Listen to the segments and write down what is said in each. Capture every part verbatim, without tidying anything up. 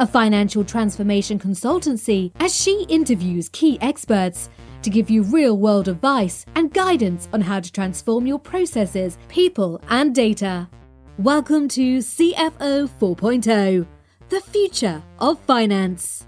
a financial transformation consultancy, as she interviews key experts to give you real-world advice and guidance on how to transform your processes, people, and data. Welcome to C F O four point oh, the future of finance.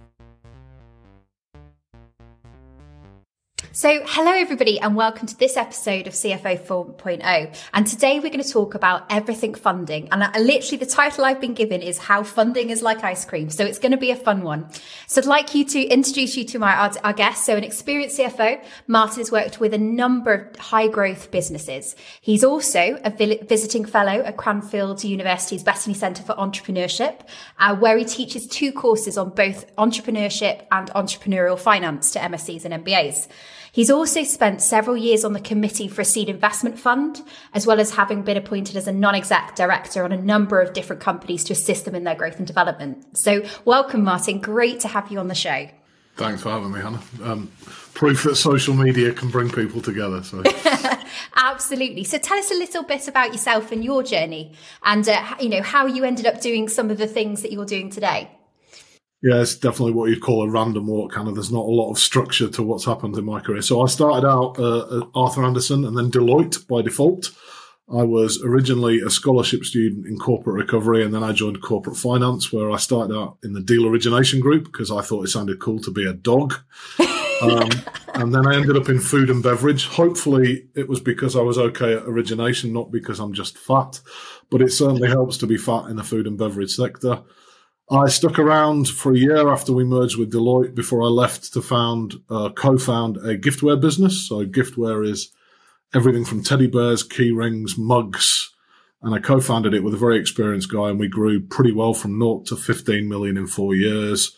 So hello everybody and welcome to this episode of C F O four point oh, and today we're going to talk about everything funding, and I, literally the title I've been given is How Funding is Like Ice Cream, so it's going to be a fun one. So I'd like you to introduce you to my our, our guest. So an experienced C F O, Martin has worked with a number of high growth businesses. He's also a visiting fellow at Cranfield University's Bethany Centre for Entrepreneurship, uh, where he teaches two courses on both entrepreneurship and entrepreneurial finance to M S Cs and M B As. He's also spent several years on the committee for a seed investment fund, as well as having been appointed as a non-exec director on a number of different companies to assist them in their growth and development. So welcome, Martin. Great to have you on the show. Thanks for having me, Hannah. Um, proof that social media can bring people together. So. Absolutely. So tell us a little bit about yourself and your journey, and uh, you know, how you ended up doing some of the things that you're doing today. Yeah, it's definitely what you'd call a random walk, kind of. There's not a lot of structure to what's happened in my career. So I started out uh, at Arthur Andersen and then Deloitte by default. I was originally a scholarship student in corporate recovery, and then I joined corporate finance, where I started out in the deal origination group because I thought it sounded cool to be a dog. Um, and then I ended up in food and beverage. Hopefully it was because I was okay at origination, not because I'm just fat, but it certainly helps to be fat in the food and beverage sector. I stuck around for a year after we merged with Deloitte before I left to found, uh, co-found a giftware business. So giftware is everything from teddy bears, key rings, mugs. And I co-founded it with a very experienced guy, and we grew pretty well from naught to fifteen million in four years.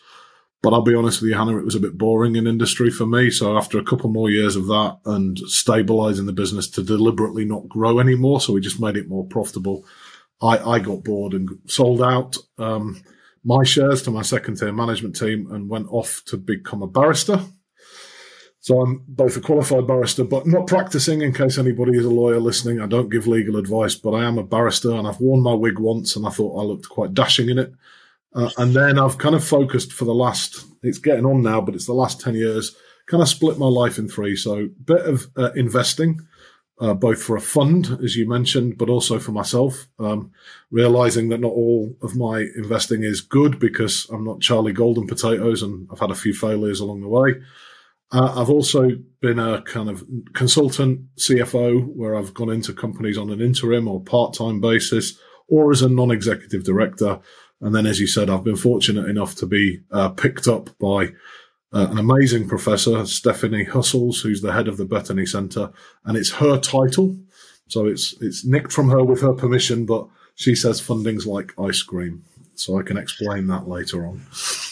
But I'll be honest with you, Hannah, it was a bit boring in industry for me. So after a couple more years of that and stabilizing the business to deliberately not grow anymore, so we just made it more profitable, I, I got bored and sold out. Um, my shares to my second-tier management team and went off to become a barrister. So I'm both a qualified barrister, but not practicing, in case anybody is a lawyer listening. I don't give legal advice, but I am a barrister, and I've worn my wig once, and I thought I looked quite dashing in it. Uh, and then I've kind of focused for the last, it's getting on now, but it's the last ten years, kind of split my life in three. So a bit of uh, investing, Uh, both for a fund, as you mentioned, but also for myself, um, realizing that not all of my investing is good because I'm not Charlie Golden Potatoes, and I've had a few failures along the way. Uh, I've also been a kind of consultant C F O, where I've gone into companies on an interim or part-time basis or as a non-executive director. And then, as you said, I've been fortunate enough to be uh, picked up by Uh, an amazing professor, Stephanie Hussels, who's the head of the Bethany Centre, and it's her title. So it's it's nicked from her with her permission, but she says funding's like ice cream. So I can explain that later on.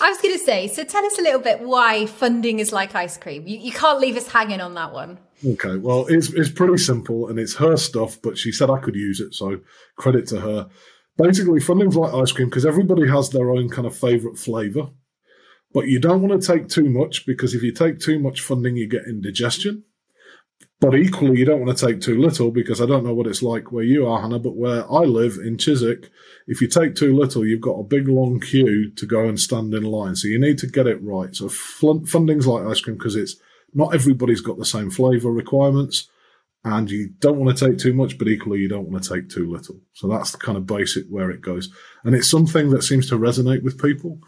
I was going to say, so tell us a little bit why funding is like ice cream. You, you can't leave us hanging on that one. Okay, well, it's it's pretty simple, and it's her stuff, but she said I could use it, so credit to her. Basically, funding's like ice cream because everybody has their own kind of favourite flavour. But you don't want to take too much, because if you take too much funding, you get indigestion. But equally, you don't want to take too little, because I don't know what it's like where you are, Hannah, but where I live in Chiswick, if you take too little, you've got a big, long queue to go and stand in line. So you need to get it right. So funding's like ice cream because it's not everybody's got the same flavour requirements, and you don't want to take too much, but equally, you don't want to take too little. So that's the kind of basic where it goes. And it's something that seems to resonate with people.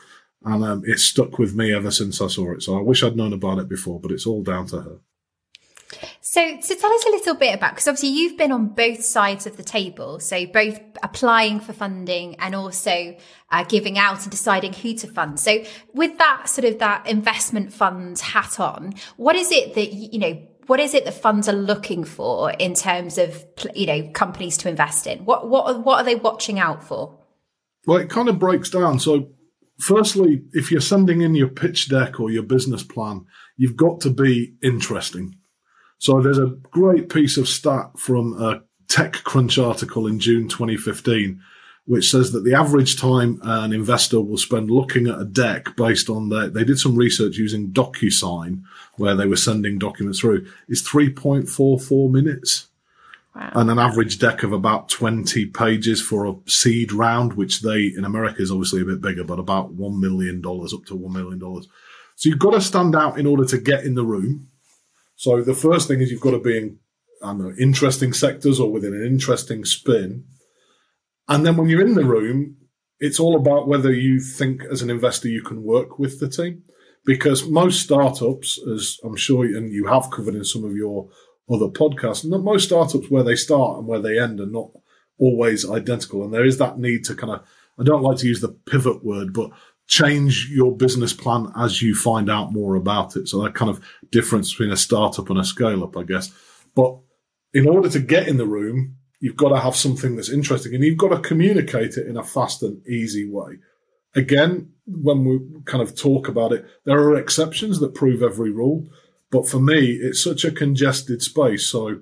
And um, it's stuck with me ever since I saw it. So I wish I'd known about it before, but it's all down to her. So, so tell us a little bit about, because obviously you've been on both sides of the table. So both applying for funding and also uh, giving out and deciding who to fund. So with that sort of that investment fund hat on, what is it that, you know, what is it that funds are looking for in terms of, you know, companies to invest in? What, what, what are they watching out for? Well, it kind of breaks down. So firstly, if you're sending in your pitch deck or your business plan, you've got to be interesting. So there's a great piece of stat from a TechCrunch article in June twenty fifteen, which says that the average time an investor will spend looking at a deck based on their, they did some research using DocuSign, where they were sending documents through, is three point four four minutes. Wow. And an average deck of about twenty pages for a seed round, which they, in America, is obviously a bit bigger, but about one million dollars, up to one million dollars. So you've got to stand out in order to get in the room. So the first thing is you've got to be in, I don't know, interesting sectors or within an interesting spin. And then when you're in the room, it's all about whether you think as an investor you can work with the team. Because most startups, as I'm sure, and you have covered in some of your other podcasts, and most startups where they start and where they end are not always identical. And there is that need to kind of, I don't like to use the pivot word, but change your business plan as you find out more about it. So that kind of difference between a startup and a scale-up, I guess. But in order to get in the room, you've got to have something that's interesting, and you've got to communicate it in a fast and easy way. Again, when we kind of talk about it, there are exceptions that prove every rule. But for me, it's such a congested space. So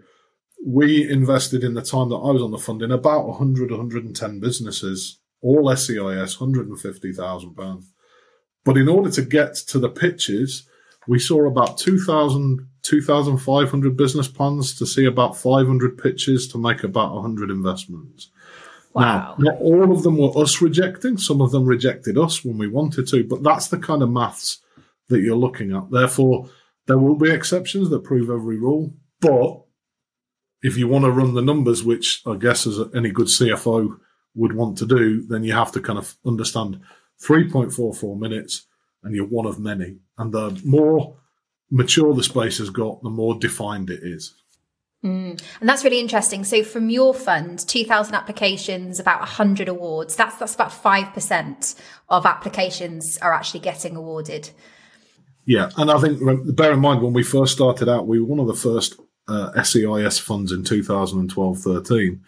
we invested in the time that I was on the fund in about one hundred, one hundred ten businesses, all S E I S, one hundred fifty thousand pounds. But in order to get to the pitches, we saw about two thousand, two thousand five hundred business plans to see about five hundred pitches to make about one hundred investments. Wow. Now, not all of them were us rejecting. Some of them rejected us when we wanted to, but that's the kind of maths that you're looking at. Therefore, there will be exceptions that prove every rule, but if you want to run the numbers, which I guess as any good C F O would want to do, then you have to kind of understand three point four four minutes and you're one of many. And the more mature the space has got, the more defined it is. Mm. And that's really interesting. So from your fund, two thousand applications, about one hundred awards, that's that's about five percent of applications are actually getting awarded. Yeah, and I think, bear in mind, when we first started out, we were one of the first uh, S E I S funds in two thousand twelve thirteen.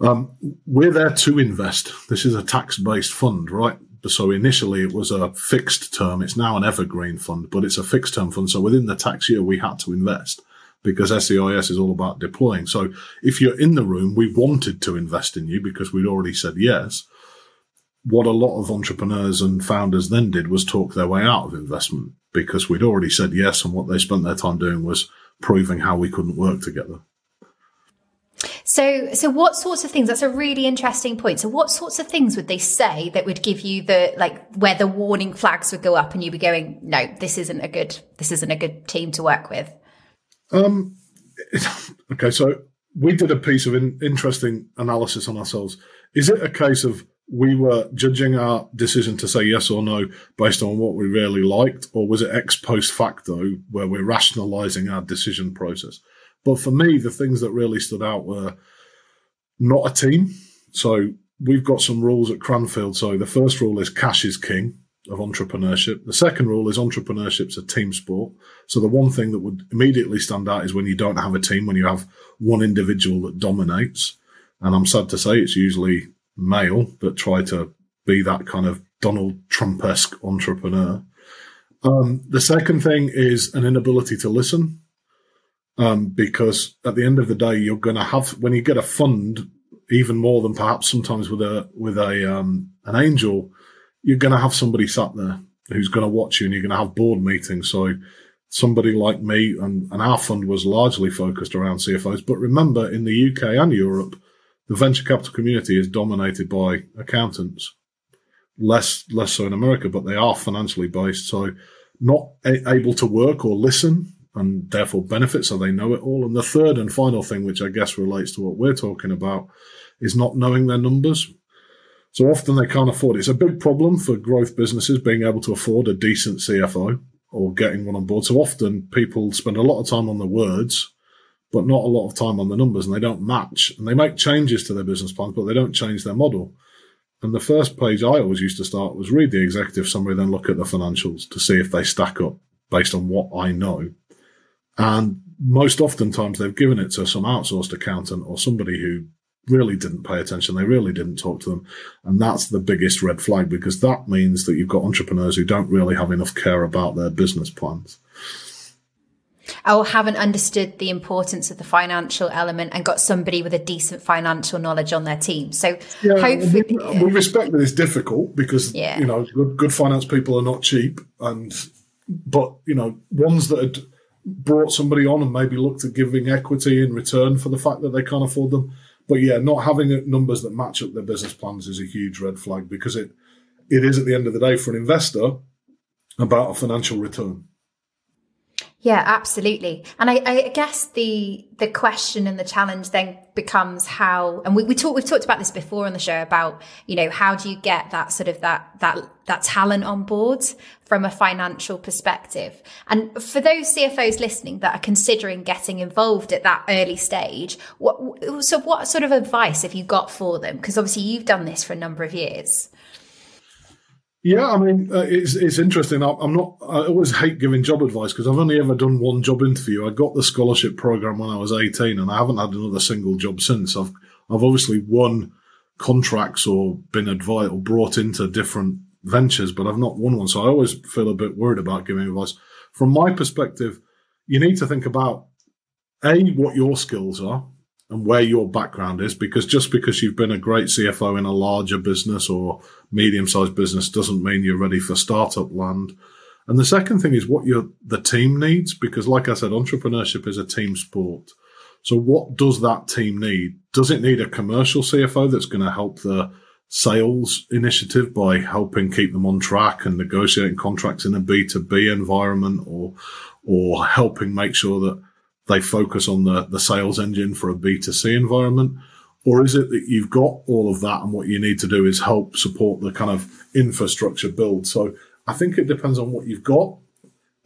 Um, we're there to invest. This is a tax-based fund, right? So initially it was a fixed term. It's now an evergreen fund, but it's a fixed term fund. So within the tax year, we had to invest because S E I S is all about deploying. So if you're in the room, we wanted to invest in you because we'd already said yes. What a lot of entrepreneurs and founders then did was talk their way out of investment because we'd already said yes, and what they spent their time doing was proving how we couldn't work together. So so what sorts of things, that's a really interesting point. So what sorts of things would they say that would give you the, like, where the warning flags would go up and you'd be going, no, this isn't a good, this isn't a good team to work with? Um. Okay, so we did a piece of in, interesting analysis on ourselves. Is it a case of we were judging our decision to say yes or no based on what we really liked, or was it ex post facto where we're rationalizing our decision process? But for me, the things that really stood out were not a team. So we've got some rules at Cranfield. So the first rule is cash is king of entrepreneurship. The second rule is entrepreneurship's a team sport. So the one thing that would immediately stand out is when you don't have a team, when you have one individual that dominates. And I'm sad to say it's usually male that try to be that kind of Donald Trump-esque entrepreneur. Um, the second thing is an inability to listen, um, because at the end of the day, you're going to have, when you get a fund, even more than perhaps sometimes with a with a um, an angel, you're going to have somebody sat there who's going to watch you, and you're going to have board meetings. So somebody like me, and, and our fund was largely focused around C F Os. But remember, in the U K and Europe, the venture capital community is dominated by accountants, less less so in America, but they are financially based, so not a- able to work or listen, and therefore benefit, so they know it all. And the third and final thing, which I guess relates to what we're talking about, is not knowing their numbers. So often they can't afford it. It's a big problem for growth businesses being able to afford a decent C F O or getting one on board. So often people spend a lot of time on the words, but not a lot of time on the numbers, and they don't match. And they make changes to their business plans, but they don't change their model. And the first page I always used to start was read the executive summary, then look at the financials to see if they stack up based on what I know. And most oftentimes they've given it to some outsourced accountant or somebody who really didn't pay attention. They really didn't talk to them. And that's the biggest red flag, because that means that you've got entrepreneurs who don't really have enough care about their business plans. Or haven't understood the importance of the financial element and got somebody with a decent financial knowledge on their team. So yeah, hopefully... We, we respect that it's difficult because, yeah. you know, good, good finance people are not cheap. and But, you know, ones that had brought somebody on and maybe looked at giving equity in return for the fact that they can't afford them. But, yeah, not having numbers that match up their business plans is a huge red flag, because it it is, at the end of the day, for an investor, about a financial return. Yeah, absolutely. And I, I guess the the question and the challenge then becomes how, and we, we talk, we've talked about this before on the show about, you know, how do you get that sort of that that that talent on board from a financial perspective? And for those C F Os listening that are considering getting involved at that early stage, what so what sort of advice have you got for them? Because obviously you've done this for a number of years. Yeah, I mean, uh, it's it's interesting. I, I'm not. I always hate giving job advice because I've only ever done one job interview. I got the scholarship program when I was eighteen, and I haven't had another single job since. I've I've obviously won contracts or been advised or brought into different ventures, but I've not won one. So I always feel a bit worried about giving advice. From my perspective, you need to think about a what your skills are and where your background is, because just because you've been a great C F O in a larger business or medium-sized business doesn't mean you're ready for startup land. And the second thing is what your the team needs, because like I said, entrepreneurship is a team sport. So what does that team need? Does it need a commercial C F O that's going to help the sales initiative by helping keep them on track and negotiating contracts in a B two B environment, or or helping make sure that they focus on the, the sales engine for a B two C environment? Or is it that you've got all of that and what you need to do is help support the kind of infrastructure build? So I think it depends on what you've got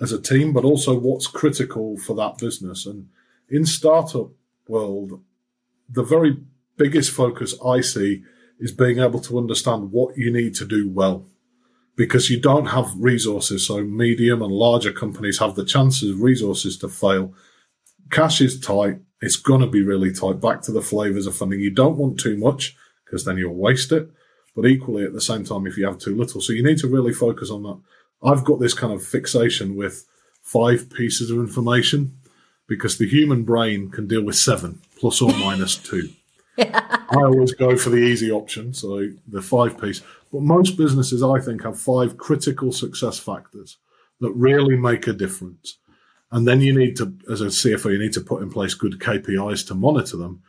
as a team, but also what's critical for that business. And in startup world, the very biggest focus I see is being able to understand what you need to do well, because you don't have resources. So medium and larger companies have the chances, resources to fail. Cash is tight. It's going to be really tight. Back to the flavors of funding. You don't want too much because then you'll waste it. But equally at the same time, if you have too little. So you need to really focus on that. I've got this kind of fixation with five pieces of information because the human brain can deal with seven plus or minus two. Yeah. I always go for the easy option. So the five piece. But most businesses, I think, have five critical success factors that really make a difference. And then you need to, as a C F O, you need to put in place good K P Is to monitor them.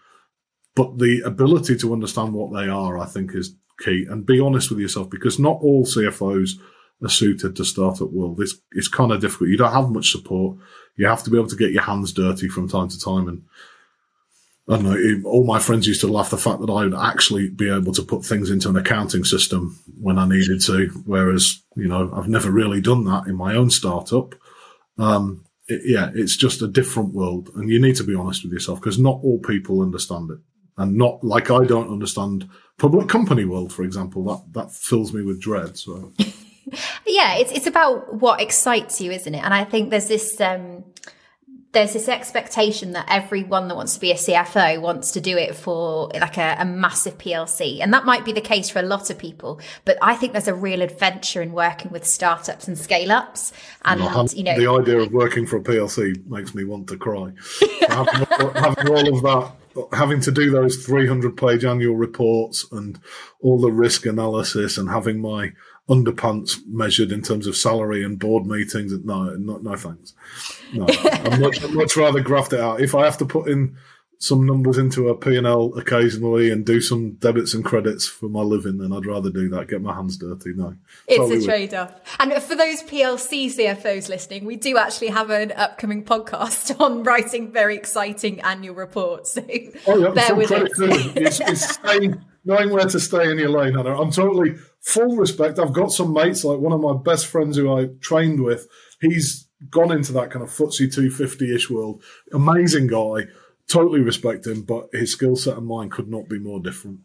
But the ability to understand what they are, I think, is key. And be honest with yourself, because not all C F Os are suited to startup world. It's, it's kind of difficult. You don't have much support. You have to be able to get your hands dirty from time to time. And I don't know, all my friends used to laugh the fact that I would actually be able to put things into an accounting system when I needed to, whereas, you know, I've never really done that in my own startup. Um, It, yeah, it's just a different world, and you need to be honest with yourself because not all people understand it, and not like I don't understand public company world, for example. That that fills me with dread. So, yeah, it's it's about what excites you, isn't it? And I think there's this um, there's this expectation that everyone that wants to be a C F O wants to do it for like a, a massive P L C, and that might be the case for a lot of people. But I think there's a real adventure in working with startups and scale ups. And well, you know, the idea of working for a P L C makes me want to cry. having, having all of that, having to do those three hundred page annual reports and all the risk analysis, and having my underpants measured in terms of salary and board meetings. No, no, no thanks. No, I'd much, much rather graft it out. If I have to put in some numbers into a P and L occasionally and do some debits and credits for my living, then I'd rather do that, get my hands dirty. No. It's totally a trade-off. And for those P L C C F Os listening, we do actually have an upcoming podcast on writing very exciting annual reports. So oh, yeah, bear with us. It's, it's staying, knowing where to stay in your lane, Hannah. I'm totally... Full respect, I've got some mates, like one of my best friends who I trained with, he's gone into that kind of F T S E two fifty-ish world. Amazing guy, totally respect him, but his skill set and mine could not be more different.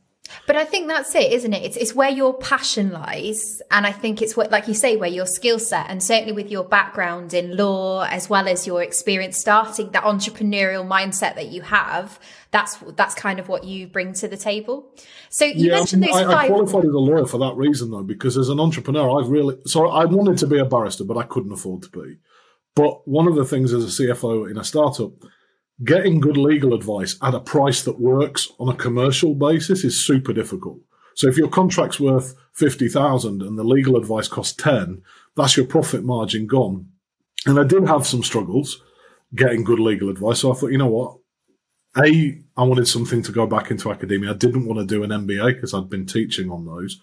But I think that's it, isn't it? It's, it's where your passion lies. And I think it's what, like you say, where your skill set, and certainly with your background in law, as well as your experience starting that entrepreneurial mindset that you have, that's, that's kind of what you bring to the table. So you yeah, mentioned those I, five. I qualified as a lawyer for that reason, though, because as an entrepreneur, I've really, sorry, I wanted to be a barrister, but I couldn't afford to be. But one of the things as a C F O in a startup, getting good legal advice at a price that works on a commercial basis is super difficult. So if your contract's worth fifty thousand and the legal advice costs ten, that's your profit margin gone. And I did have some struggles getting good legal advice. So I thought, you know what? A, I wanted something to go back into academia. I didn't want to do an M B A because I'd been teaching on those.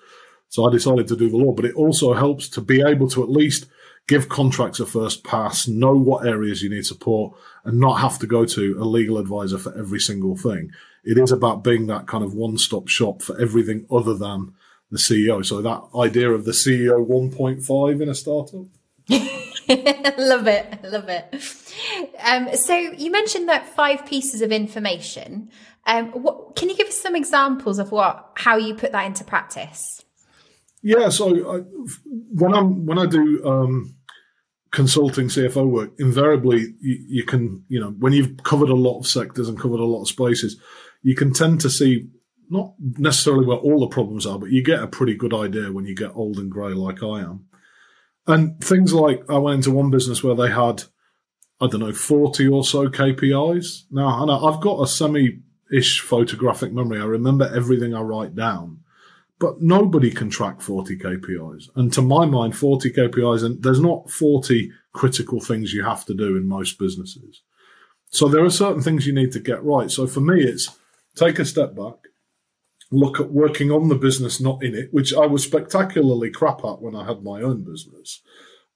So I decided to do the law, but it also helps to be able to at least give contracts a first pass, know what areas you need support, and not have to go to a legal advisor for every single thing. It is about being that kind of one-stop shop for everything other than the C E O. So that idea of the C E O one point five in a startup. Love it. Love it. Um, so you mentioned that five pieces of information. Um, what, can you give us some examples of what, how you put that into practice? Yeah. So I, when I'm, when I do, um, consulting C F O work, invariably you, you can, you know, when you've covered a lot of sectors and covered a lot of spaces, you can tend to see not necessarily where all the problems are, but you get a pretty good idea when you get old and grey like I am. And things like I went into one business where they had, I don't know, forty or so K P Is. Now, and I've got a semi-ish photographic memory. I remember everything I write down. But nobody can track forty K P Is. And to my mind, forty K P Is, and there's not forty critical things you have to do in most businesses. So there are certain things you need to get right. So for me, it's take a step back, look at working on the business, not in it, which I was spectacularly crap at when I had my own business,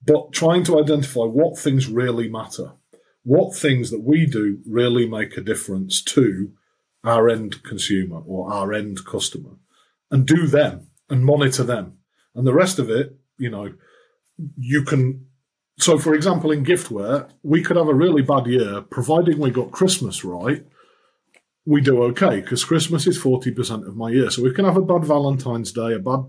but trying to identify what things really matter, what things that we do really make a difference to our end consumer or our end customer. And do them and monitor them. And the rest of it, you know, you can. So, for example, in giftware, we could have a really bad year. Providing we got Christmas right, we do okay, because Christmas is forty percent of my year. So we can have a bad Valentine's Day, a bad,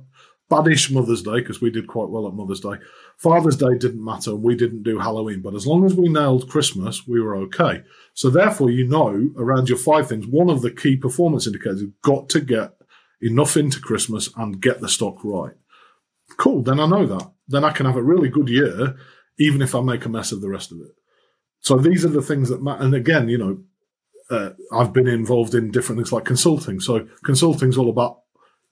badish Mother's Day, because we did quite well at Mother's Day. Father's Day didn't matter, and we didn't do Halloween. But as long as we nailed Christmas, we were okay. So, therefore, you know, around your five things, one of the key performance indicators, you've got to get enough into Christmas and get the stock right. Cool, then I know that. Then I can have a really good year, even if I make a mess of the rest of it. So these are the things that matter. And again, you know, uh, I've been involved in different things like consulting. So consulting is all about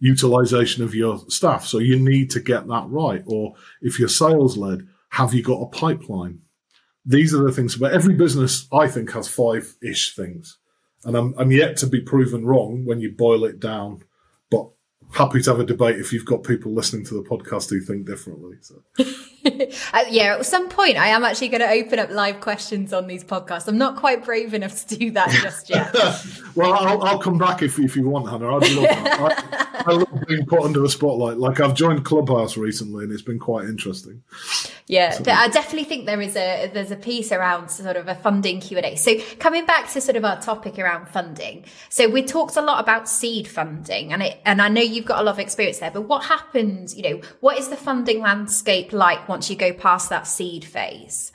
utilization of your staff. So you need to get that right. Or if you're sales-led, have you got a pipeline? These are the things. But every business, I think, has five-ish things. And I'm, I'm yet to be proven wrong when you boil it down. But happy to have a debate if you've got people listening to the podcast who think differently. So. uh, yeah, at some point I am actually going to open up live questions on these podcasts. I'm not quite brave enough to do that just yet. Well, I'll, I'll come back if, if you want, Hannah. I'd love that. I, I love being put under the spotlight. Like I've joined Clubhouse recently and it's been quite interesting. Yeah, so. I definitely think there is a there's a piece around sort of a funding Q and A. So coming back to sort of our topic around funding. So we talked a lot about seed funding and it, and I know you've got a lot of experience there, but what happens, you know, what is the funding landscape like once you go past that seed phase?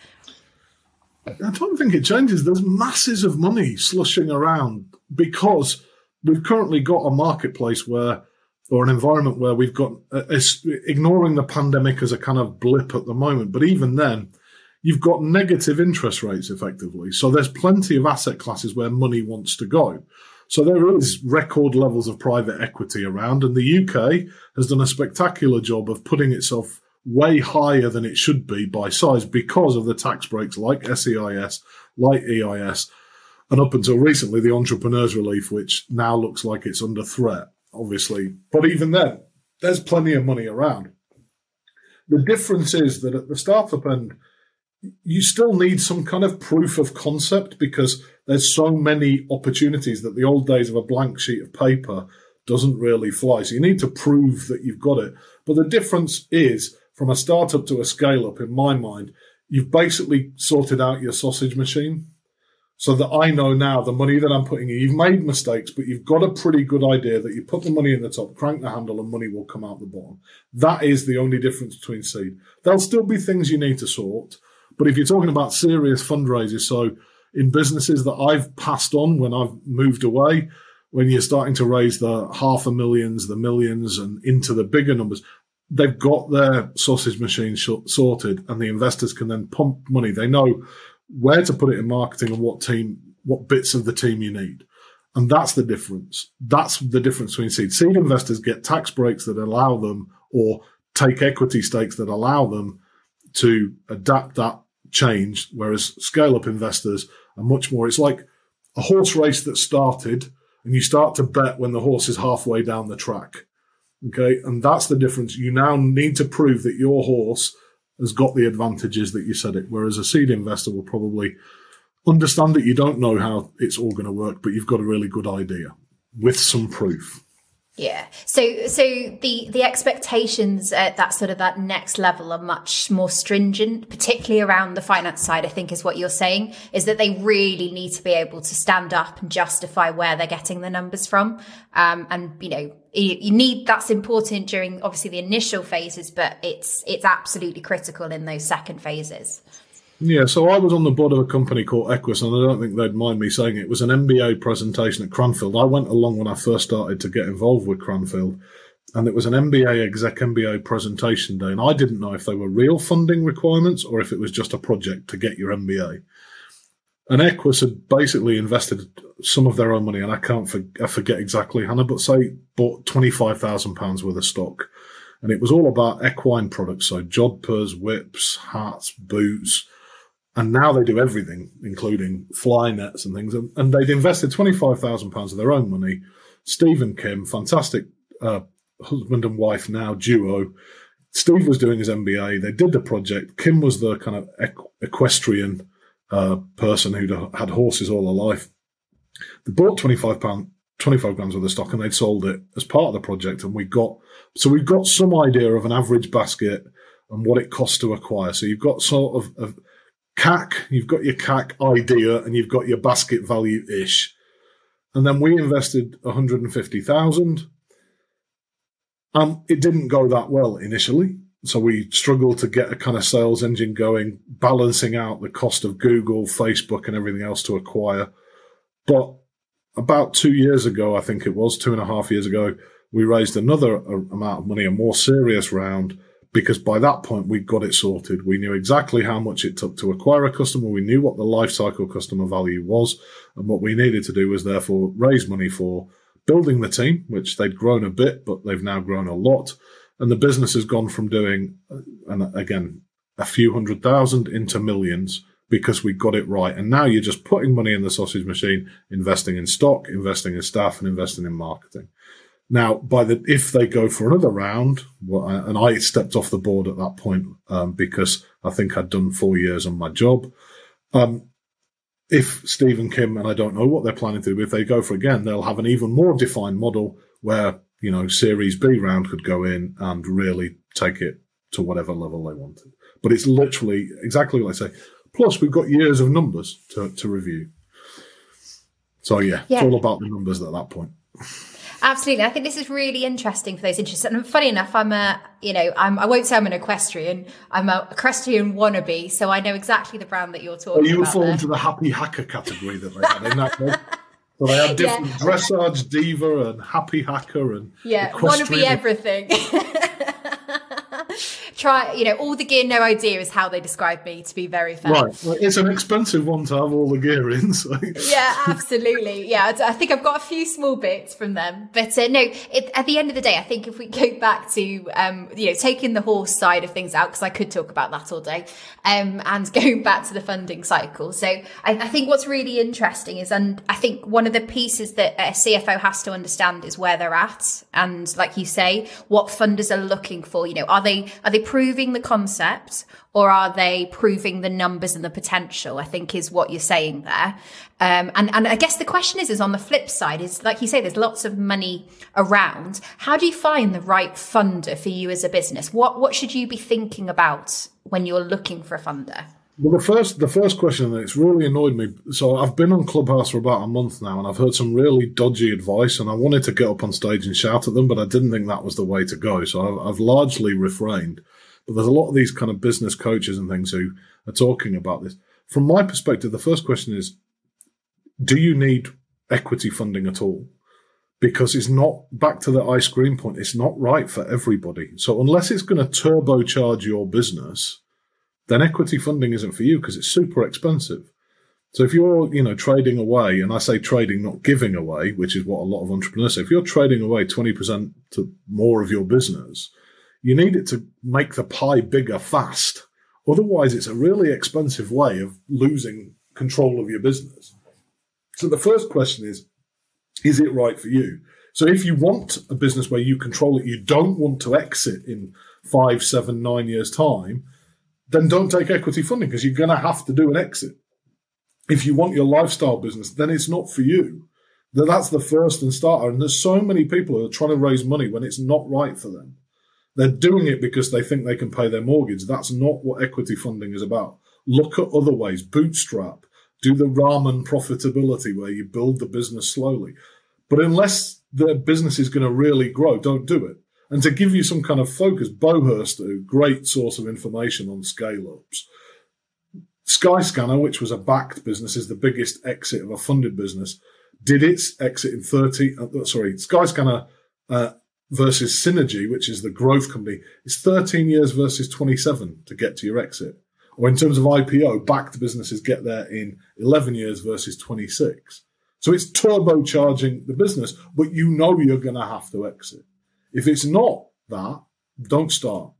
I don't think it changes. There's masses of money slushing around because we've currently got a marketplace where or an environment where we've got, uh, ignoring the pandemic as a kind of blip at the moment, but even then, you've got negative interest rates effectively. So there's plenty of asset classes where money wants to go. So there is record levels of private equity around, and the U K has done a spectacular job of putting itself way higher than it should be by size because of the tax breaks like S E I S, like E I S, and up until recently, the Entrepreneurs Relief, which now looks like it's under threat. Obviously, but even then, there's plenty of money around. The difference is that at the startup end, you still need some kind of proof of concept because there's so many opportunities that the old days of a blank sheet of paper doesn't really fly. So you need to prove that you've got it. But the difference is from a startup to a scale-up, in my mind, you've basically sorted out your sausage machine. so that I know now the money that I'm putting in. You've made mistakes, but you've got a pretty good idea that you put the money in the top, crank the handle, and money will come out the bottom. That is the only difference between seed. There'll still be things you need to sort, but if you're talking about serious fundraisers, so in businesses that I've passed on when I've moved away, when you're starting to raise the half a millions, the millions, and into the bigger numbers, they've got their sausage machine sorted, and the investors can then pump money. They know where to put it in marketing and what team, what bits of the team you need. And that's the difference. That's the difference between seed. Seed investors get tax breaks that allow them, or take equity stakes that allow them to adapt that change, whereas scale-up investors are much more, it's like a horse race that started, and you start to bet when the horse is halfway down the track. Okay, and that's the difference. You now need to prove that your horse has got the advantages that you said it, whereas a seed investor will probably understand that you don't know how it's all going to work, but you've got a really good idea with some proof. Yeah. So so the, the expectations at that sort of that next level are much more stringent, particularly around the finance side, I think is what you're saying, is that they really need to be able to stand up and justify where they're getting the numbers from. Um, and, you know, you, you need, that's important during obviously the initial phases, but it's it's absolutely critical in those second phases. Yeah, so I was on the board of a company called Equus, and I don't think they'd mind me saying it. It was an M B A presentation at Cranfield. I went along when I first started to get involved with Cranfield, and it was an M B A exec M B A presentation day, and I didn't know if they were real funding requirements or if it was just a project to get your M B A. And Equus had basically invested some of their own money, and I can't for, I forget exactly, Hannah, but say bought twenty-five thousand pounds worth of stock, and it was all about equine products, so jodhpurs, whips, hats, boots. And now they do everything, including fly nets and things. And, and they'd invested twenty-five thousand pounds of their own money. Steve and Kim, fantastic uh, husband and wife now, duo. Steve was doing his M B A. They did the project. Kim was the kind of equ- equestrian uh, person who'd had horses all her life. They bought twenty-five pounds, twenty-five grams worth of stock, and they'd sold it as part of the project. And we got, so we've got some idea of an average basket and what it costs to acquire. So you've got sort of, of C A C, you've got your C A C idea, and you've got your basket value-ish. And then we invested one hundred fifty thousand dollars. Um, it didn't go that well initially, so we struggled to get a kind of sales engine going, balancing out the cost of Google, Facebook, and everything else to acquire. But about two years ago, I think it was, two and a half years ago, we raised another amount of money, a more serious round, because by that point, we got it sorted. We knew exactly how much it took to acquire a customer. We knew what the lifecycle customer value was. And what we needed to do was therefore raise money for building the team, which they'd grown a bit, but they've now grown a lot. And the business has gone from doing, and again, a few hundred thousand into millions because we got it right. And now you're just putting money in the sausage machine, investing in stock, investing in staff, and investing in marketing. Now, by the if they go for another round, well, I, and I stepped off the board at that point um, because I think I'd done four years on my job. Um, if Steve and Kim, and I don't know what they're planning to do, if they go for again, they'll have an even more defined model where, you know, Series B round could go in and really take it to whatever level they wanted. But it's literally exactly what I say. Plus, we've got years of numbers to, to review. So, yeah, yeah, it's all about the numbers at that point. Absolutely. I think this is really interesting for those interested. And funny enough, I'm a, you know, I'm, I won't say I'm an equestrian. I'm a equestrian wannabe. So I know exactly the brand that you're talking well, you about. You fall into the happy hacker category that they had in that case. So they had different yeah. dressage diva and happy hacker and yeah, wannabe everything. Try, you know, all the gear, no idea is how they describe me, to be very fair. Right. Well, it's an expensive one to have all the gear in. So. Yeah, absolutely. Yeah, I think I've got a few small bits from them. But uh, no, it, at the end of the day, I think if we go back to, um, you know, taking the horse side of things out, because I could talk about that all day, um, and going back to the funding cycle. So I, I think what's really interesting is, and I think one of the pieces that a C F O has to understand is where they're at. And like you say, what funders are looking for, you know, are they, are they proving the concept, or are they proving the numbers and the potential, I think is what you're saying there. Um, and, and I guess the question is, is on the flip side is, like you say, there's lots of money around. How do you find the right funder for you as a business? What, what should you be thinking about when you're looking for a funder? Well, the first the first question, and it's really annoyed me. So I've been on Clubhouse for about a month now, and I've heard some really dodgy advice, and I wanted to get up on stage and shout at them, but I didn't think that was the way to go. So I've, I've largely refrained. But there's a lot of these kind of business coaches and things who are talking about this. From my perspective, the first question is, do you need equity funding at all? Because it's not, back to the ice cream point, it's not right for everybody. So unless it's going to turbocharge your business, then equity funding isn't for you because it's super expensive. So if you're, you know, trading away, and I say trading, not giving away, which is what a lot of entrepreneurs say, if you're trading away twenty percent to more of your business, you need it to make the pie bigger fast. Otherwise, it's a really expensive way of losing control of your business. So the first question is, is it right for you? So if you want a business where you control it, you don't want to exit in five, seven, nine years' time, then don't take equity funding because you're going to have to do an exit. If you want your lifestyle business, then it's not for you. That's the first and starter. And there's so many people who are trying to raise money when it's not right for them. They're doing it because they think they can pay their mortgage. That's not what equity funding is about. Look at other ways. Bootstrap. Do the ramen profitability where you build the business slowly. But unless the business is going to really grow, don't do it. And to give you some kind of focus, Bohurst, a great source of information on scale-ups. Skyscanner, which was a backed business, is the biggest exit of a funded business, did its exit in thirty, uh, sorry, Skyscanner uh, versus Synergy, which is the growth company, is thirteen years versus twenty-seven to get to your exit. Or in terms of I P O, backed businesses get there in eleven years versus twenty-six. So it's turbocharging the business, but you know you're going to have to exit. If it's not that, don't start.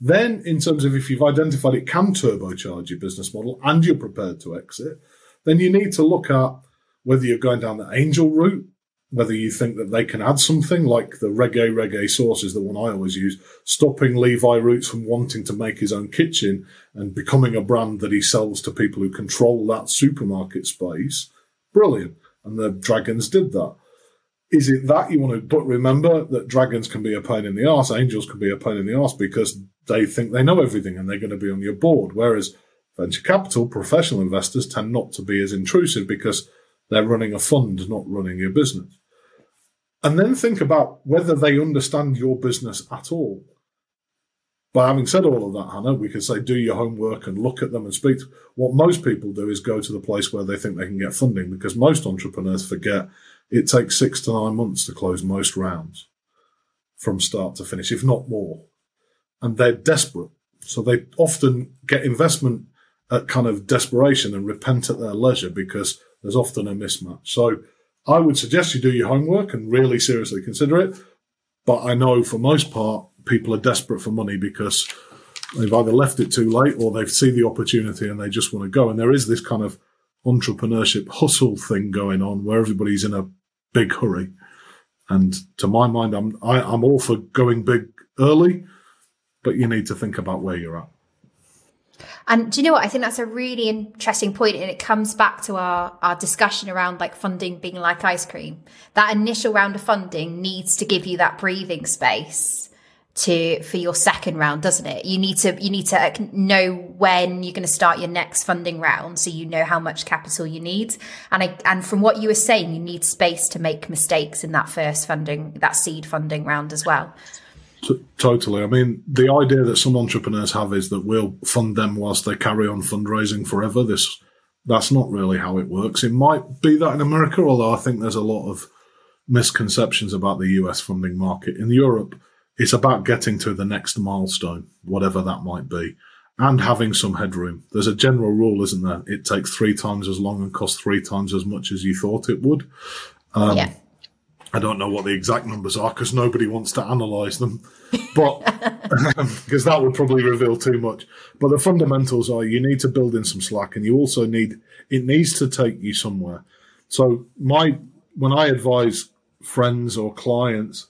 Then in terms of if you've identified it can turbocharge your business model and you're prepared to exit, then you need to look at whether you're going down the angel route, whether you think that they can add something like the reggae reggae sauce is the one I always use, stopping Levi Roots from wanting to make his own kitchen and becoming a brand that he sells to people who control that supermarket space. Brilliant. And the Dragons did that. Is it that you want to, but remember that Dragons can be a pain in the arse, angels can be a pain in the arse because they think they know everything and they're going to be on your board. Whereas venture capital, professional investors tend not to be as intrusive because they're running a fund, not running your business. And then think about whether they understand your business at all. But having said all of that, Hannah, we could say do your homework and look at them and speak to them. What most people do is go to the place where they think they can get funding because most entrepreneurs forget it takes six to nine months to close most rounds from start to finish, if not more. And they're desperate. So they often get investment at kind of desperation and repent at their leisure because there's often a mismatch. So I would suggest you do your homework and really seriously consider it. But I know for most part, people are desperate for money because they've either left it too late or they see the opportunity and they just want to go. And there is this kind of entrepreneurship hustle thing going on where everybody's in a big hurry. And to my mind, I'm, I, I'm all for going big early, but you need to think about where you're at. And do you know what? I think that's a really interesting point, and it comes back to our, our discussion around like funding being like ice cream. That initial round of funding needs to give you that breathing space to for your second round, doesn't it? You need to you need to know when you're going to start your next funding round, so you know how much capital you need. And I, and from what you were saying, you need space to make mistakes in that first funding, that seed funding round as well. Totally. I mean, the idea that some entrepreneurs have is that we'll fund them whilst they carry on fundraising forever. This, that's not really how it works. It might be that in America, although I think there's a lot of misconceptions about the U S funding market. In Europe, it's about getting to the next milestone, whatever that might be, and having some headroom. There's a general rule, isn't there? It takes three times as long and costs three times as much as you thought it would. Um, yeah. I don't know what the exact numbers are because nobody wants to analyse them, but because that would probably reveal too much. But the fundamentals are you need to build in some slack, and you also need it needs to take you somewhere. So my when I advise friends or clients,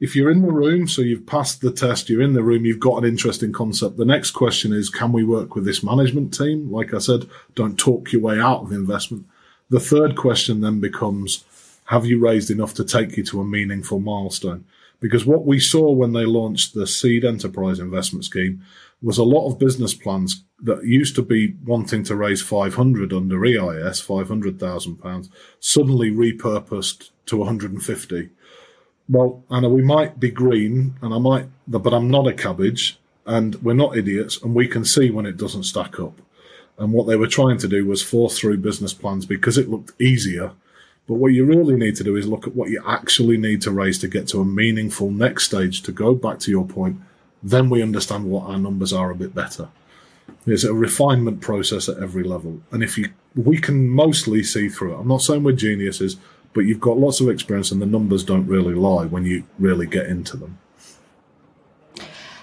if you're in the room, so you've passed the test, you're in the room, you've got an interesting concept. The next question is, can we work with this management team? Like I said, don't talk your way out of investment. The third question then becomes, have you raised enough to take you to a meaningful milestone? Because what we saw when they launched the Seed Enterprise Investment Scheme was a lot of business plans that used to be wanting to raise five hundred under E I S, five hundred thousand pounds, suddenly repurposed to one hundred fifty. Well, Anna, we might be green, and I might, but I'm not a cabbage, and we're not idiots, and we can see when it doesn't stack up. And what they were trying to do was force through business plans because it looked easier. But what you really need to do is look at what you actually need to raise to get to a meaningful next stage. To go back to your point, then we understand what our numbers are a bit better. It's a refinement process at every level. And if you, we can mostly see through it. I'm not saying we're geniuses, but you've got lots of experience and the numbers don't really lie when you really get into them.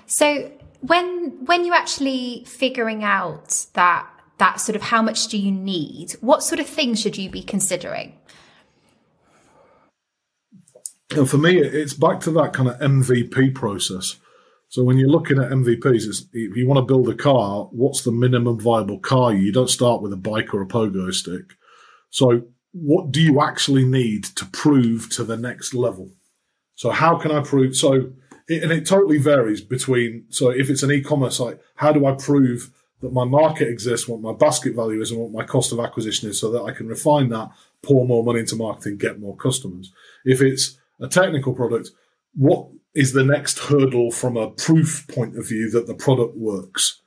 So when when you're actually figuring out that that sort of how much do you need, what sort of things should you be considering? And for me, it's back to that kind of M V P process. So when you're looking at M V Ps, it's, if you want to build a car, what's the minimum viable car? You don't start with a bike or a pogo stick. So what do you actually need to prove to the next level? So how can I prove? So, it, and it totally varies between, so if it's an e-commerce site, how do I prove that my market exists, what my basket value is, and what my cost of acquisition is so that I can refine that, pour more money into marketing, get more customers? If it's a technical product, what is the next hurdle from a proof point of view that the product works?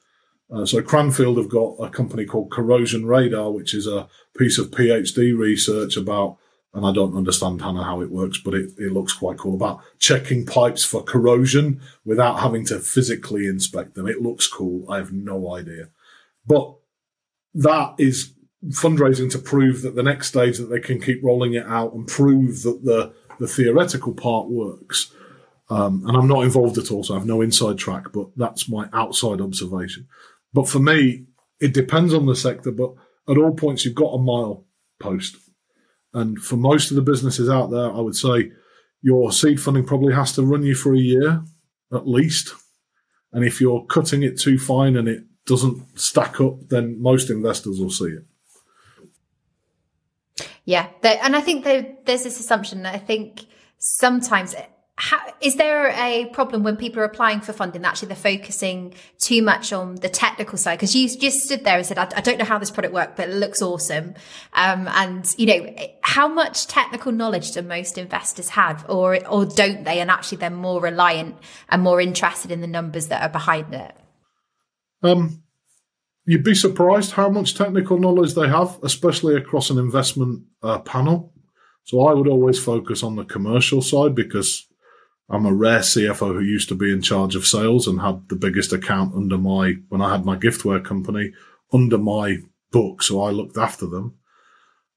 Uh, so Cranfield have got a company called Corrosion Radar, which is a piece of PhD research about, and I don't understand, Hannah, how it works, but it, it looks quite cool, about checking pipes for corrosion without having to physically inspect them. It looks cool. I have no idea. But that is fundraising to prove that the next stage that they can keep rolling it out and prove that the the theoretical part works. Um, and I'm not involved at all, so I have no inside track, but that's my outside observation. But for me, it depends on the sector, but at all points, you've got a mile post. And for most of the businesses out there, I would say your seed funding probably has to run you for a year at least. And if you're cutting it too fine and it doesn't stack up, then most investors will see it. Yeah. And I think there's this assumption that I think sometimes, is there a problem when people are applying for funding that actually they're focusing too much on the technical side? Because you just stood there and said, I don't know how this product worked, but it looks awesome. Um, and, you know, how much technical knowledge do most investors have, or or don't they? And actually they're more reliant and more interested in the numbers that are behind it. Um. You'd be surprised how much technical knowledge they have, especially across an investment uh, panel. So I would always focus on the commercial side because I'm a rare C F O who used to be in charge of sales and had the biggest account under my, when I had my giftware company, under my book. So I looked after them.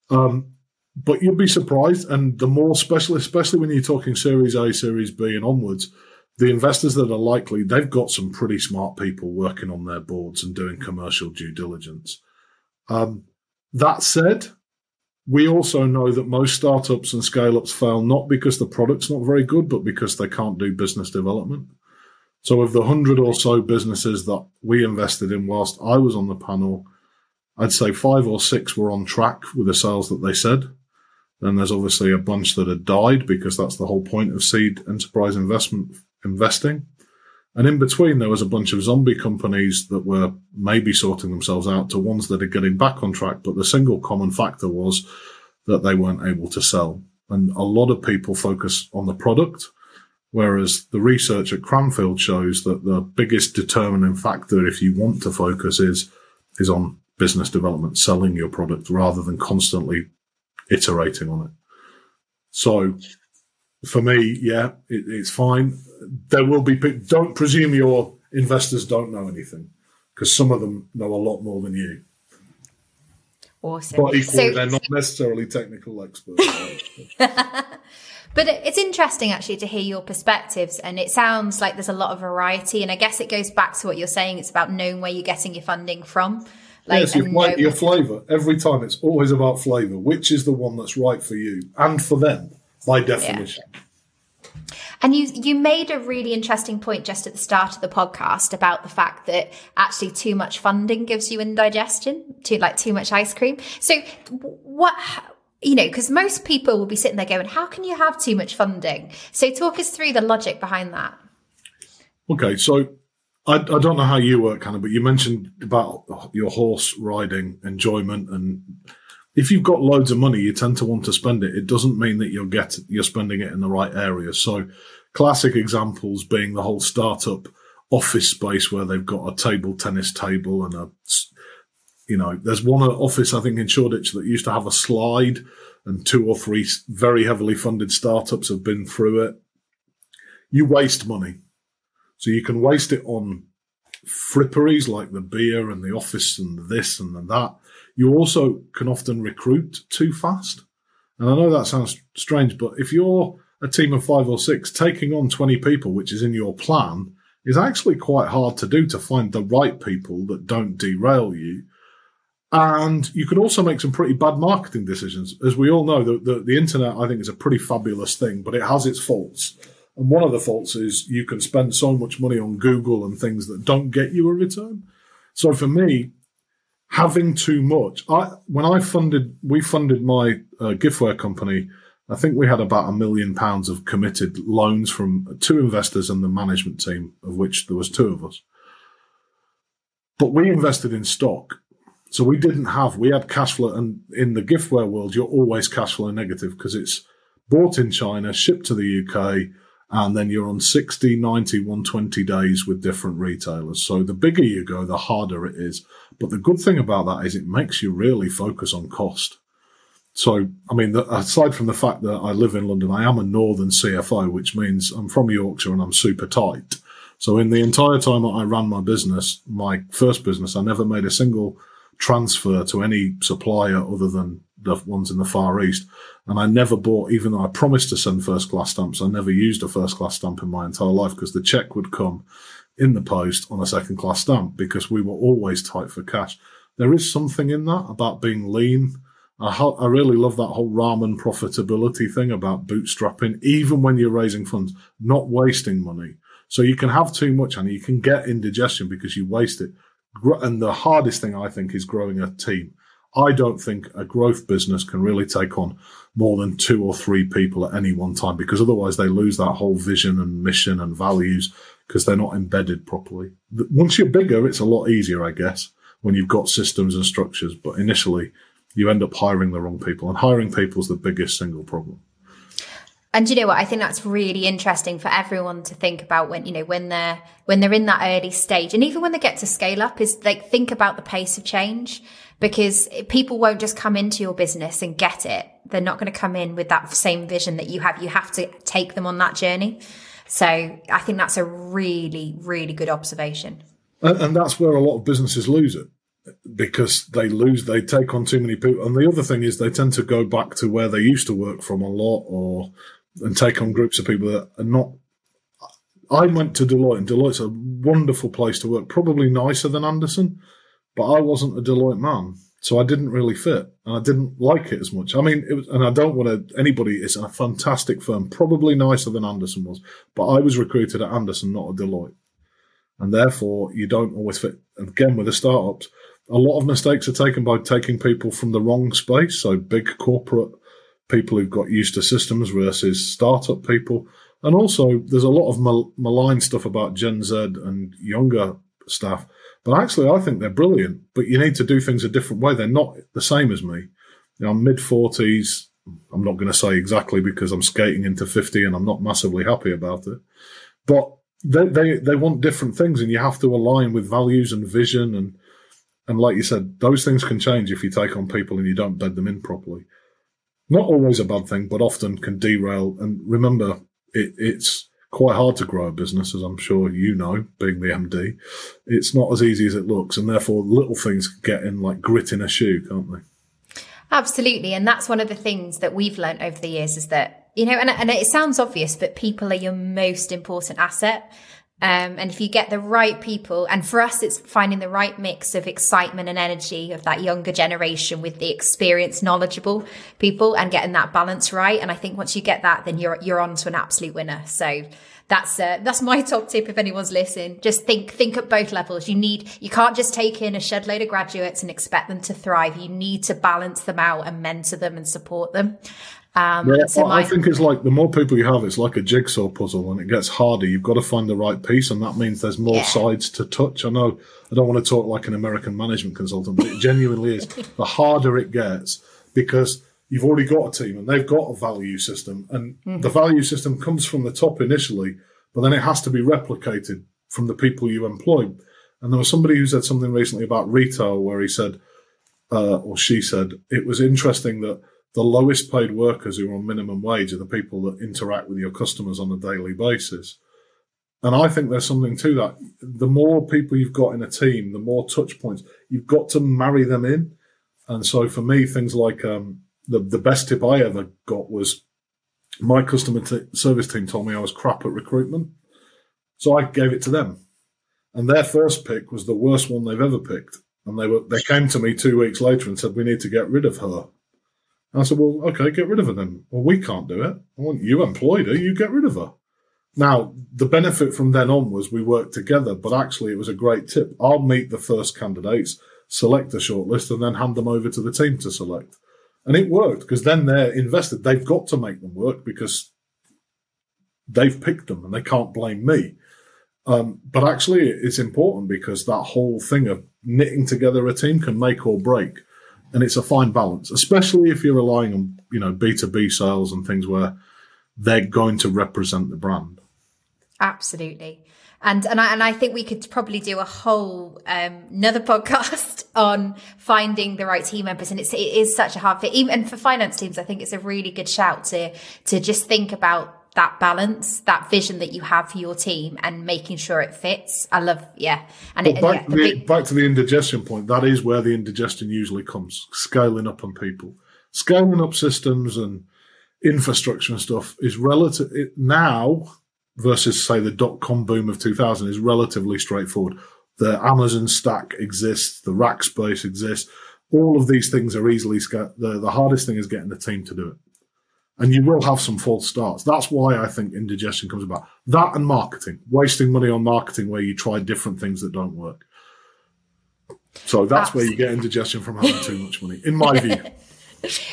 Um, but you'd be surprised. And the more special, especially when you're talking Series A, Series B and onwards, the investors that are likely, they've got some pretty smart people working on their boards and doing commercial due diligence. Um, that said, we also know that most startups and scale-ups fail not because the product's not very good, but because they can't do business development. So of the hundred or so businesses that we invested in whilst I was on the panel, I'd say five or six were on track with the sales that they said. Then there's obviously a bunch that had died because that's the whole point of seed enterprise investment investing. And in between, there was a bunch of zombie companies that were maybe sorting themselves out to ones that are getting back on track. But the single common factor was that they weren't able to sell. And a lot of people focus on the product, whereas the research at Cranfield shows that the biggest determining factor, if you want to focus, is, is on business development, selling your product rather than constantly iterating on it. So for me, yeah, it, it's fine. There will be people, don't presume your investors don't know anything, because some of them know a lot more than you. Awesome. But equally, so, they're not necessarily technical experts. But it's interesting actually to hear your perspectives, and it sounds like there's a lot of variety. And I guess it goes back to what you're saying. It's about knowing where you're getting your funding from. Like, yes, your, fl- your flavour. Every time it's always about flavour, which is the one that's right for you and for them, by definition. Yeah. And you you made a really interesting point just at the start of the podcast about the fact that actually too much funding gives you indigestion, too like too much ice cream. So what you know, because most people will be sitting there going, how can you have too much funding? So talk us through the logic behind that. Okay, so I, I don't know how you work, Hannah, but you mentioned about your horse riding enjoyment, and if you've got loads of money, you tend to want to spend it. It doesn't mean that you're getting, you're spending it in the right area. So classic examples being the whole startup office space where they've got a table tennis table and a, you know, there's one office, I think, in Shoreditch that used to have a slide, and two or three very heavily funded startups have been through it. You waste money. So you can waste it on fripperies like the beer and the office and this and that. You also can often recruit too fast. And I know that sounds strange, but if you're a team of five or six, taking on twenty people, which is in your plan, is actually quite hard to do, to find the right people that don't derail you. And you can also make some pretty bad marketing decisions. As we all know, the, the, the internet, I think, is a pretty fabulous thing, but it has its faults. And one of the faults is you can spend so much money on Google and things that don't get you a return. So for me, having too much, I, when I funded, we funded my uh, giftware company, I think we had about a million pounds of committed loans from two investors and the management team, of which there was two of us. But we invested in stock. So we didn't have, we had cash flow, and in the giftware world, you're always cash flow negative because it's bought in China, shipped to the U K, and then you're on sixty, ninety, one hundred twenty days with different retailers. So the bigger you go, the harder it is. But the good thing about that is it makes you really focus on cost. So, I mean, the, aside from the fact that I live in London, I am a northern C F O, which means I'm from Yorkshire and I'm super tight. So in the entire time that I ran my business, my first business, I never made a single transfer to any supplier other than the ones in the Far East. And I never bought, even though I promised to send first class stamps, I never used a first class stamp in my entire life because the check would come in the post on a second class stamp because we were always tight for cash. There is something in that about being lean. I, ha- I really love that whole ramen profitability thing about bootstrapping, even when you're raising funds, not wasting money. So you can have too much and you can get indigestion because you waste it. And the hardest thing, I think, is growing a team. I don't think a growth business can really take on more than two or three people at any one time because otherwise they lose that whole vision and mission and values because they're not embedded properly. Once you're bigger, it's a lot easier, I guess, when you've got systems and structures. But initially, you end up hiring the wrong people, and hiring people is the biggest single problem. And you know what? I think that's really interesting for everyone to think about when, you know, when they're, when they're in that early stage, and even when they get to scale up, is like, think about the pace of change, because people won't just come into your business and get it. They're not going to come in with that same vision that you have. You have to take them on that journey. So I think that's a really, really good observation. And, and that's where a lot of businesses lose it. Because they lose, they take on too many people. And the other thing is they tend to go back to where they used to work from a lot, or and take on groups of people that are not. I went to Deloitte, and Deloitte's a wonderful place to work, probably nicer than Andersen, but I wasn't a Deloitte man. So I didn't really fit, and I didn't like it as much. I mean, it was, and I don't want to, anybody, it's a fantastic firm, probably nicer than Andersen was, but I was recruited at Andersen, not at Deloitte. And therefore, you don't always fit. Again, with the startups, a lot of mistakes are taken by taking people from the wrong space. So big corporate people who've got used to systems versus startup people. And also there's a lot of mal- malign stuff about Gen Z and younger staff. But actually, I think they're brilliant, but you need to do things a different way. They're not the same as me. You know, I'm mid forties. I'm not going to say exactly because I'm skating into fifty and I'm not massively happy about it. But they, they, they want different things, and you have to align with values and vision. And And like you said, those things can change if you take on people and you don't bed them in properly. Not always a bad thing, but often can derail. And remember, it, it's quite hard to grow a business, as I'm sure you know, being the M D. It's not as easy as it looks, and therefore little things can get in like grit in a shoe, can't they? Absolutely. And that's one of the things that we've learned over the years is that, you know, and, and it sounds obvious, but people are your most important asset. Um, and if you get the right people, and for us, it's finding the right mix of excitement and energy of that younger generation with the experienced, knowledgeable people and getting that balance right. And I think once you get that, then you're, you're on to an absolute winner. So that's, uh, that's my top tip. If anyone's listening, just think, think at both levels. You need, you can't just take in a shed load of graduates and expect them to thrive. You need to balance them out and mentor them and support them. Um, yeah, so my- I think it's like the more people you have, it's like a jigsaw puzzle, and it gets harder. You've got to find the right piece, and that means there's more yeah. sides to touch. I know I don't want to talk like an American management consultant, but it genuinely is. The harder it gets, because you've already got a team and they've got a value system, and mm-hmm. the value system comes from the top initially, but then it has to be replicated from the people you employ. And there was somebody who said something recently about retail where he said, uh, or she said, it was interesting that the lowest paid workers who are on minimum wage are the people that interact with your customers on a daily basis. And I think there's something to that. The more people you've got in a team, the more touch points, you've got to marry them in. And so for me, things like um, the, the best tip I ever got was my customer t- service team told me I was crap at recruitment. So I gave it to them. And their first pick was the worst one they've ever picked. And they were they came to me two weeks later and said, we need to get rid of her. And I said, well, okay, get rid of her then. Well, we can't do it. I want you employed her, you get rid of her. Now, the benefit from then on was we worked together, but actually it was a great tip. I'll meet the first candidates, select a shortlist, and then hand them over to the team to select. And it worked, because then they're invested. They've got to make them work because they've picked them and they can't blame me. Um, but actually it's important, because that whole thing of knitting together a team can make or break. And it's a fine balance, especially if you're relying on, you know, B two B sales and things where they're going to represent the brand. Absolutely. And and I, and I think we could probably do a whole um, another podcast on finding the right team members. And it's, it is such a hard fit. Even, and for finance teams, I think it's a really good shout to to just think about that balance, that vision that you have for your team and making sure it fits. I love, yeah. And it, back, yeah, the big... back to the indigestion point, that is where the indigestion usually comes, scaling up on people. Scaling up systems and infrastructure and stuff is relative it, now versus, say, the dot-com boom of two thousand is relatively straightforward. The Amazon stack exists, the rack space exists. All of these things are easily scal- the, the hardest thing is getting the team to do it. And you will have some false starts. That's why I think indigestion comes about. That and marketing, wasting money on marketing where you try different things that don't work. So that's Absolutely. Where you get indigestion from having too much money, in my view.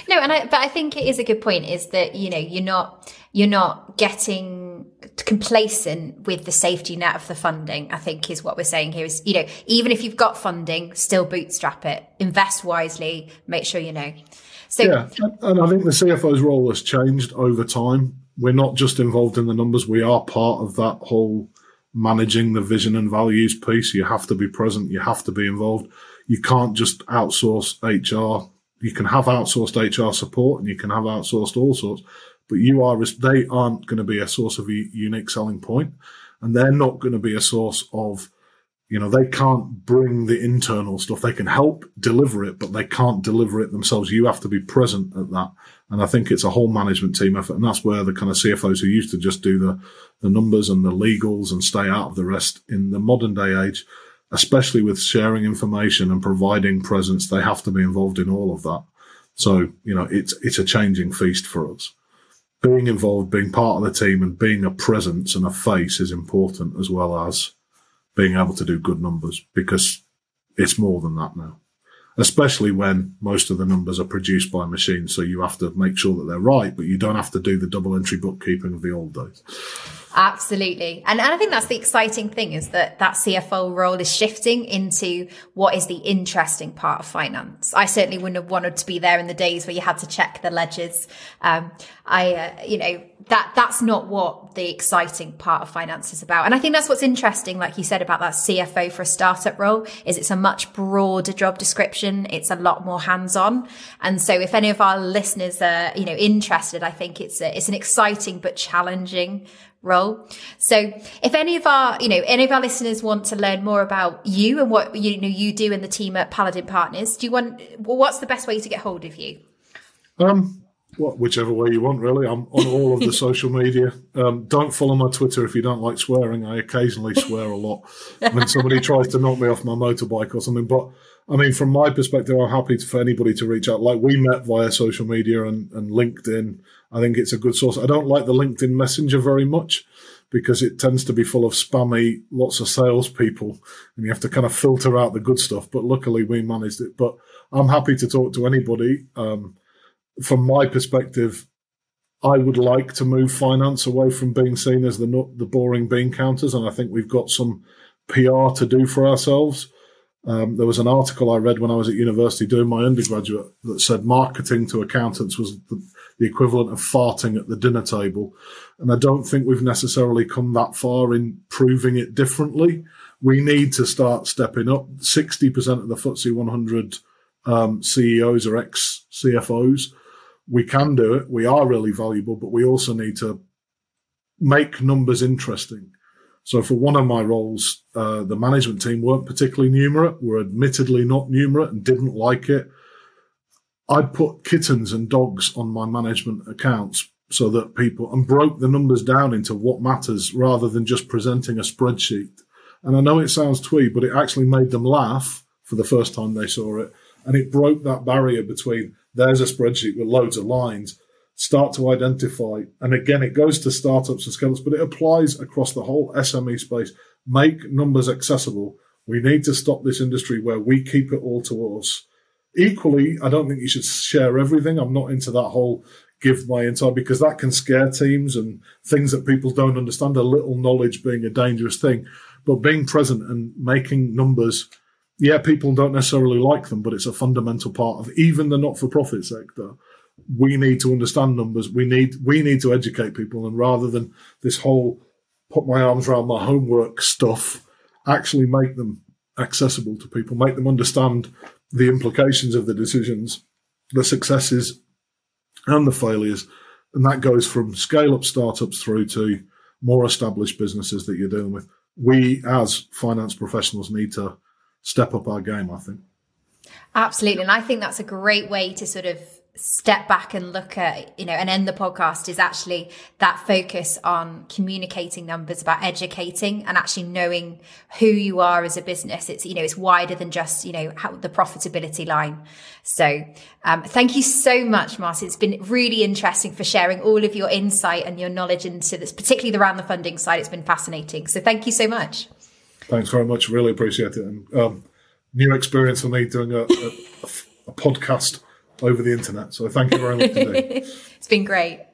No, and I, but I think it is a good point, is that, you know, you're not, you're not getting complacent with the safety net of the funding, I think is what we're saying here is, you know, even if you've got funding, still bootstrap it, invest wisely, make sure you know. So, yeah, and I think the C F O's role has changed over time. We're not just involved in the numbers. We are part of that whole managing the vision and values piece. You have to be present. You have to be involved. You can't just outsource H R. You can have outsourced H R support and you can have outsourced all sorts, but you are they aren't going to be a source of a unique selling point, and they're not going to be a source of, you know, they can't bring the internal stuff. They can help deliver it, but they can't deliver it themselves. You have to be present at that. And I think it's a whole management team effort. And that's where the kind of C F Os who used to just do the, the numbers and the legals and stay out of the rest in the modern day age, especially with sharing information and providing presence, they have to be involved in all of that. So, you know, it's, it's a changing feast for us. Being involved, being part of the team and being a presence and a face is important, as well as being able to do good numbers, because it's more than that now, especially when most of the numbers are produced by machines. So you have to make sure that they're right, but you don't have to do the double entry bookkeeping of the old days. Absolutely. And, and I think that's the exciting thing, is that that C F O role is shifting into what is the interesting part of finance. I certainly wouldn't have wanted to be there in the days where you had to check the ledgers. Um, I, uh, you know, that that's not what the exciting part of finance is about. And I think that's what's interesting, like you said, about that C F O for a startup role, is it's a much broader job description. It's a lot more hands-on. And so if any of our listeners are, you know, interested, I think it's a, it's an exciting but challenging role. So if any of our, you know, any of our listeners want to learn more about you and what, you know, you do in the team at Paladin Partners, do you want, what's the best way to get hold of you? Um, What, whichever way you want, really. I'm on all of the social media. Um, don't follow my Twitter if you don't like swearing. I occasionally swear a lot when somebody tries to knock me off my motorbike or something. But, I mean, from my perspective, I'm happy for anybody to reach out. Like, we met via social media and, and LinkedIn. I think it's a good source. I don't like the LinkedIn Messenger very much because it tends to be full of spammy, lots of salespeople, and you have to kind of filter out the good stuff. But luckily, we managed it. But I'm happy to talk to anybody. Um From my perspective, I would like to move finance away from being seen as the nut, the boring bean counters, and I think we've got some P R to do for ourselves. Um, there was an article I read when I was at university doing my undergraduate that said marketing to accountants was the, the equivalent of farting at the dinner table, and I don't think we've necessarily come that far in proving it differently. We need to start stepping up. sixty percent of the F T S E one hundred um, C E Os are ex-C F Os. We can do it. We are really valuable, but we also need to make numbers interesting. So for one of my roles, uh, the management team weren't particularly numerate, were admittedly not numerate and didn't like it. I put kittens and dogs on my management accounts so that people, and broke the numbers down into what matters rather than just presenting a spreadsheet. And I know it sounds twee, but it actually made them laugh for the first time they saw it. And it broke that barrier between there's a spreadsheet with loads of lines, start to identify. And again, it goes to startups and scale-ups, but it applies across the whole S M E space. Make numbers accessible. We need to stop this industry where we keep it all to us. Equally, I don't think you should share everything. I'm not into that whole give my entire, because that can scare teams and things that people don't understand, a little knowledge being a dangerous thing. But being present and making numbers, yeah, people don't necessarily like them, but it's a fundamental part of even the not-for-profit sector. We need to understand numbers. We need we need to educate people. And rather than this whole put my arms around my homework stuff, actually make them accessible to people, make them understand the implications of the decisions, the successes and the failures. And that goes from scale-up startups through to more established businesses that you're dealing with. We, as finance professionals, need to step up our game, I think. Absolutely. And I think that's a great way to sort of step back and look at, you know, and end the podcast is actually that focus on communicating numbers, about educating and actually knowing who you are as a business. It's, you know, it's wider than just, you know, how the profitability line. So um, thank you so much, Martin. It's been really interesting for sharing all of your insight and your knowledge into this, particularly around the funding side. It's been fascinating. So thank you so much. Thanks very much. Really appreciate it. And um, new experience for me doing a, a, a podcast over the internet. So thank you very much today. It's been great.